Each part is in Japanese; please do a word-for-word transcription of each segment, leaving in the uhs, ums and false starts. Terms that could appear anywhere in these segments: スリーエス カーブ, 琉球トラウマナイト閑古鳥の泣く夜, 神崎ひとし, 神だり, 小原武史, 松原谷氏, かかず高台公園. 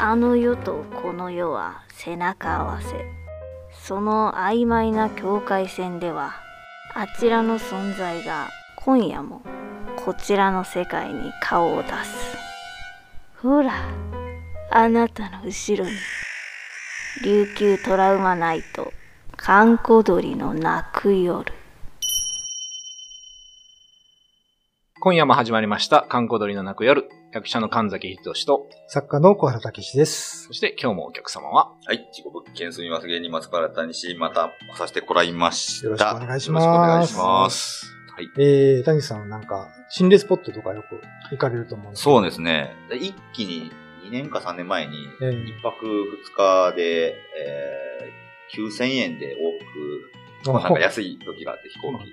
あの世とこの世は背中合わせ。その曖昧な境界線では、あちらの存在が今夜もこちらの世界に顔を出す。ほら、あなたの後ろに琉球トラウマナイト閑古鳥の泣く夜。今夜も始まりました閑古鳥の泣く夜。役者の神崎ひとしと作家の小原武史です。そして今日もお客様は、はい、自己物件住みます芸人松原谷氏、また来させてこらいました。よろしくお願いします。よろしくお願いします。はい。えー、谷さんなんか心霊スポットとかよく行かれると思うんですけど。そうですね、一気ににねんかさんねんまえにいっぱくふつかで、えーえー、きゅうせんえんで往復、なんか安い時があって飛行機、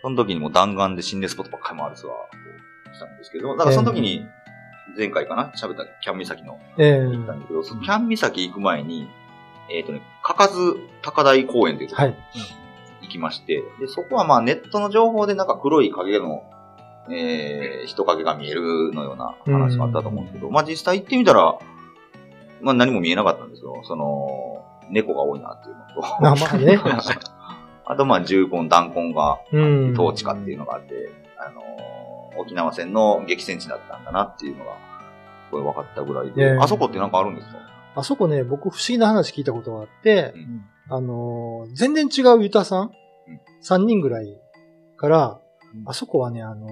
その時にもう弾丸で心霊スポットばっかり回るツアーをしたんですけど、だからその時に前回かな喋ったキャン岬の、えー、行ったんだけど、そのキャン岬行く前に、えっとね、かかず高台公園というところに行きまして、はい、でそこはまあネットの情報でなんか黒い影のえー、人影が見えるのような話もあったと思うんですけど、まあ実際行ってみたら、まあ何も見えなかったんですよ。その、猫が多いなっていうのと。まあね。あとまあ銃痕、弾痕が、統治下っていうのがあって、あの、沖縄戦の激戦地だったんだなっていうのが、すごい分かったぐらいで、えー。あそこってなんかあるんですか？あそこね、僕不思議な話聞いたことがあって、うん、あの、全然違うユタさん、うん、さんにんぐらいから、あそこはね、あの、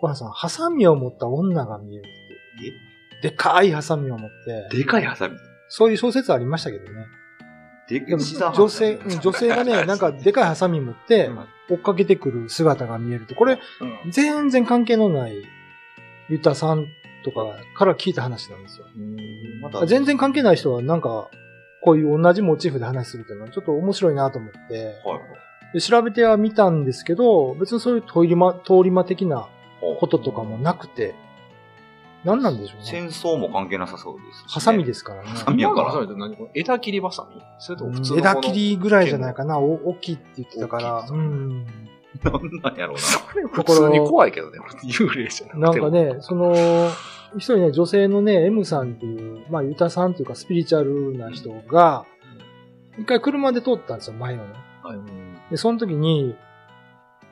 小原さん、ハサミを持った女が見えるって。え？でかいハサミを持って。でかいハサミ？そういう小説ありましたけどね。でかい女性、女性がね、なんかでかいハサミ持って、追っかけてくる姿が見えるって。これ、うん、全然関係のない、ユタさんとかから聞いた話なんですよ。うんまた全然関係ない人はなんか、こういう同じモチーフで話するっていうのはちょっと面白いなと思って。はいで調べては見たんですけど、別にそういう通り魔、通り魔的なこととかもなくて、何なんでしょうね。戦争も関係なさそうです、ね。ハサミですからね。ハサミやから。ハサミって何？枝切りハサミ？それとも普通の、うん、枝切りぐらいじゃないかな。大きいって言ってたから。うん。なんなんやろうな。それ普通に怖いけどね。幽霊じゃなくても。なんかね、その、一人ね、女性のね、M さんっていう、まあ、ユタさんというかスピリチュアルな人が、うん、一回車で通ったんですよ、前のね。はいで、その時に、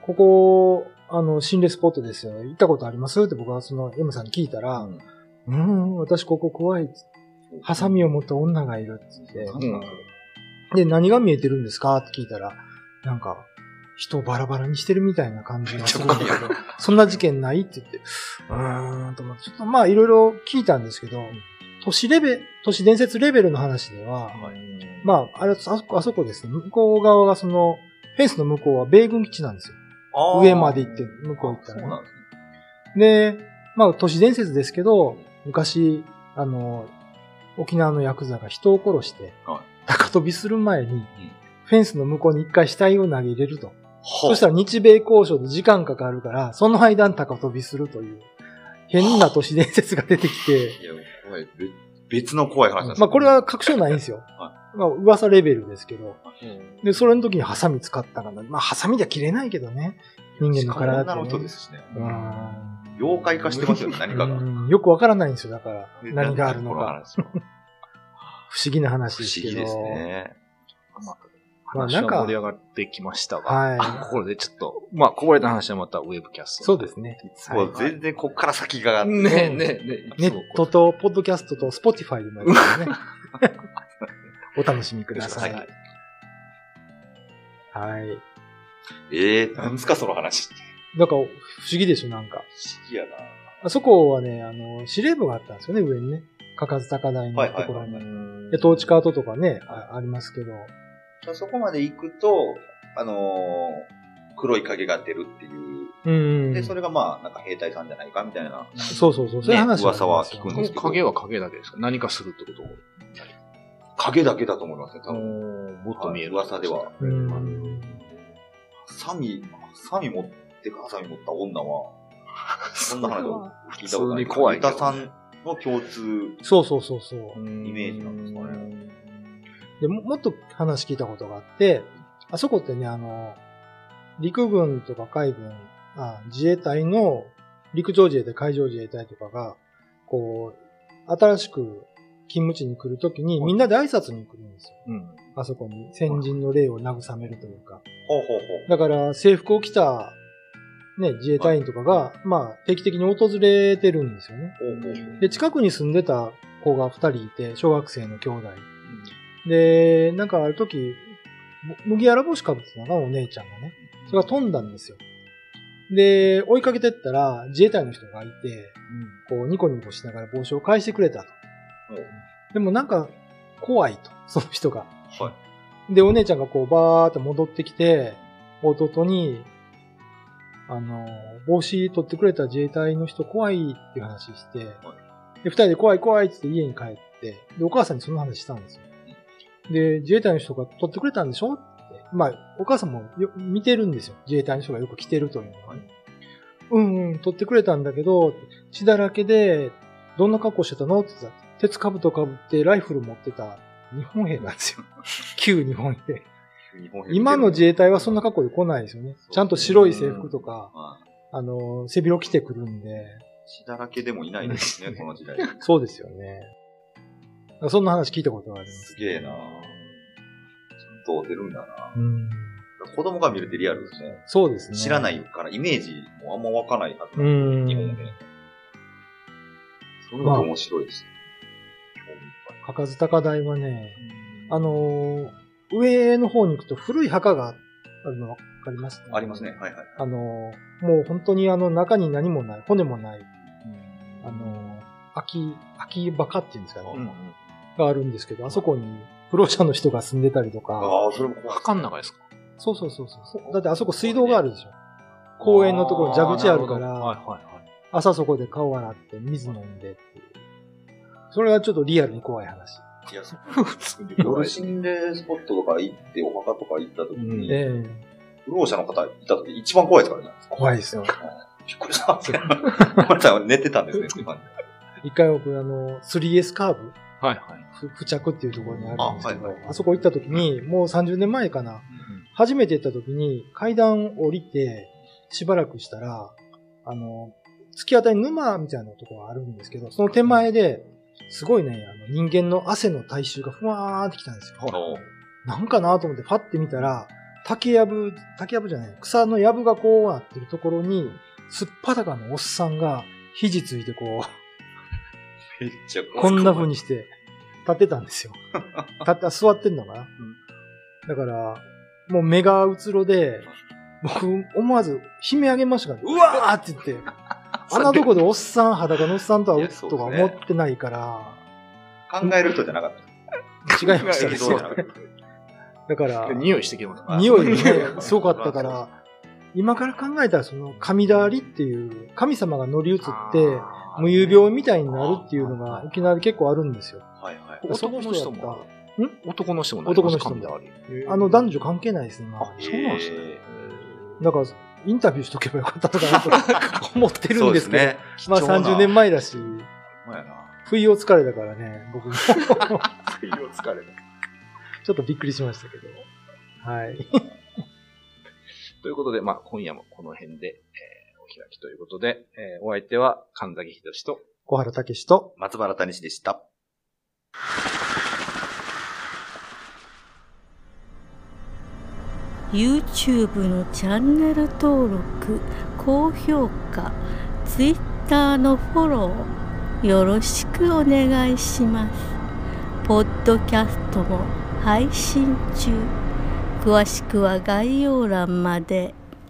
ここ、あの、心霊スポットですよ。行ったことありますって僕はその M さんに聞いたら、うん、うーん、私ここ怖いっつって。ハサミを持った女がいるって言って、うん。で、何が見えてるんですかって聞いたら、なんか、人をバラバラにしてるみたいな感じがするんだけど、そんな事件ないって言って、うーんと思って、ちょっとまあいろいろ聞いたんですけど、都市レベル、都市伝説レベルの話では、はい、まあ、あれ、あそこ、あそこですね。向こう側がその、フェンスの向こうは米軍基地なんですよ。上まで行って、向こう行ったら、ね。そうなんですね。で、まあ、都市伝説ですけど、昔、あの、沖縄のヤクザが人を殺して、はい、高飛びする前に、うん、フェンスの向こうに一回死体を投げ入れると。そしたら日米交渉で時間かかるから、その間に高飛びするという、変な都市伝説が出てきて。いや、怖い。別の怖い話なんですよ。まあ、これは確証ないんですよ。はいまあ、噂レベルですけど。うん、で、それの時にハサミ使ったから、まあ、ハサミでは切れないけどね。人間の体って、ね。女の人ですしね。うん。妖怪化してますよね、何かが。うんよくわからないんですよ、だから。何があるのか。不思議な話ですけど。不思議ですね。話は盛り上がってきましたが、はい、ここでちょっと、まあ、こぼれた話はまたウェブキャスト。そうですね。はい、もう全然こっから先が。ねえねえねえ。ネットと、ポッドキャストと、スポティファイでもやってますね。お楽しみください。はい。はい、ええー、なんですかその話って。なんか、不思議でしょ、なんか。不思議やな。あそこはね、あの、司令部があったんですよね、上にね。かかず高台のところに。はいはい、で、トーチカートとかね、あ、ありますけど。じゃそこまで行くと、あのー、黒い影が出るっていう。うん。で、それがまあ、なんか兵隊さんじゃないかみたいな。そうそうそう。そういう話、ね、噂は聞くんですけど。影は影だけですか？何かするってこと？影だけだと思いますね、多分。もっと見える。噂では。うん。ハサミ、ハサミ持ってか、ハサミ持った女は、そんな話を聞いたことない。怖い。ユタさんの共通。そうそうそうそう。イメージなんですかね。でも、もっと話聞いたことがあって、あそこってね、あの、陸軍とか海軍、あ自衛隊の、陸上自衛隊、海上自衛隊とかが、こう、新しく、勤務地に来るときにみんなで挨拶に来るんですよ。うん、あそこに先人の霊を慰めるというか。ほうほうほう。だから制服を着たね、自衛隊員とかが、まあ、定期的に訪れてるんですよね。で、近くに住んでた子がふたりいて、小学生の兄弟。うん、で、なんかある時、麦わら帽子かぶってたのがお姉ちゃんがね。それが飛んだんですよ。で、追いかけてったら、自衛隊の人がいて、うん、こう、ニコニコしながら帽子を返してくれたと。うん、でもなんか、怖いと、その人が。はい、で、お姉ちゃんがこう、バーっと戻ってきて、弟に、あの、帽子取ってくれた自衛隊の人怖いっていう話して、はい、で、二人で怖い怖いって言って家に帰って、で、お母さんにその話したんですよ。で、自衛隊の人が取ってくれたんでしょって、まあ、お母さんもよ見てるんですよ。自衛隊の人がよく来てるというのはね。うんうん、取ってくれたんだけど、血だらけで、どんな格好してたのって言ったら、鉄兜被ってライフル持ってた日本兵なんですよ。旧日本兵。今の自衛隊はそんな格好で来ないですよね。ちゃんと白い制服とか、あの、背広着てくるんで。血だらけでもいないですね、この時代。そうですよね。そんな話聞いたことがあります。すげえなぁ。ちゃんと出るんだなぁ。うん。子供が見るってリアルですね。そうですね。知らないから、イメージもあんま湧かないはずなんで、日本で。それが面白いですね。まあ、赤津高台はね、あのー、上の方に行くと古い墓があるのわかりますか？ありますね。はいはい。あの、もう本当にあの中に何もない、骨もない、うん、あの、空き、空き墓っていうんですかね。うんうん、があるんですけど、あそこに不老者の人が住んでたりとか。ああ、それも墓の中ですか？そうそうそうそう。だってあそこ水道があるでしょ。公園のところ蛇口あるから、はいはいはい、朝そこで顔洗って水飲んでっていう。それはちょっとリアルに怖い話。いや、夜心霊スポットとか行って、お墓とか行った時に、不、うんえー、老者の方いた時一番怖いですからね。怖いですよ。びっくりしたんですよ。これさん寝てたんですね、って感じ。一回僕、あの、スリーエス カーブ。はいはい。付着っていうところにあるんですけど、あ,、はいはい、あそこ行った時に、もうさんじゅうねんまえかな。うんうん、初めて行った時に、階段降りて、しばらくしたら、あの、突き当たり沼みたいなところがあるんですけど、その手前で、すごいね、あの人間の汗の体臭がふわーってきたんですよ。なんかなと思ってパッて見たら、竹やぶ、竹やぶじゃない、草のやぶがこうあってるところに、すっぱだかのおっさんが肘ついてこう、めっちゃこんな風にして立ってたんですよ。立って、座ってんのかな、うん、だから、もう目がうつろで、僕思わず悲鳴上げましたから、うわーって言って。あんなとこでおっさん、裸のおっさんとは打つとは思ってないから。考える人じゃなかった。違いましたね。だから、匂いしてきました。匂いね、すごかったから、今から考えたら、その、神だりっていう、神様が乗り移って、無遊病みたいになるっていうのが、沖縄で結構あるんですよ。はいはい。男の人も。ん？男の人も。男の人も。あの、男女関係ないですね。あ、そうなんですね。だから、インタビューしとけばよかったとかなと思ってるんですけど、ね、まあさんじゅうねんまえだし、不意をつかれたからね、僕も。不意をつかれた。ちょっとびっくりしましたけど。はい。ということで、まあ今夜もこの辺で、えー、お開きということで、えー、お相手は神崎仁と小原武史と松原谷史でした。YouTube のチャンネル登録、高評価、Twitter のフォロー、よろしくお願いします。ポッドキャストも配信中。詳しくは概要欄まで。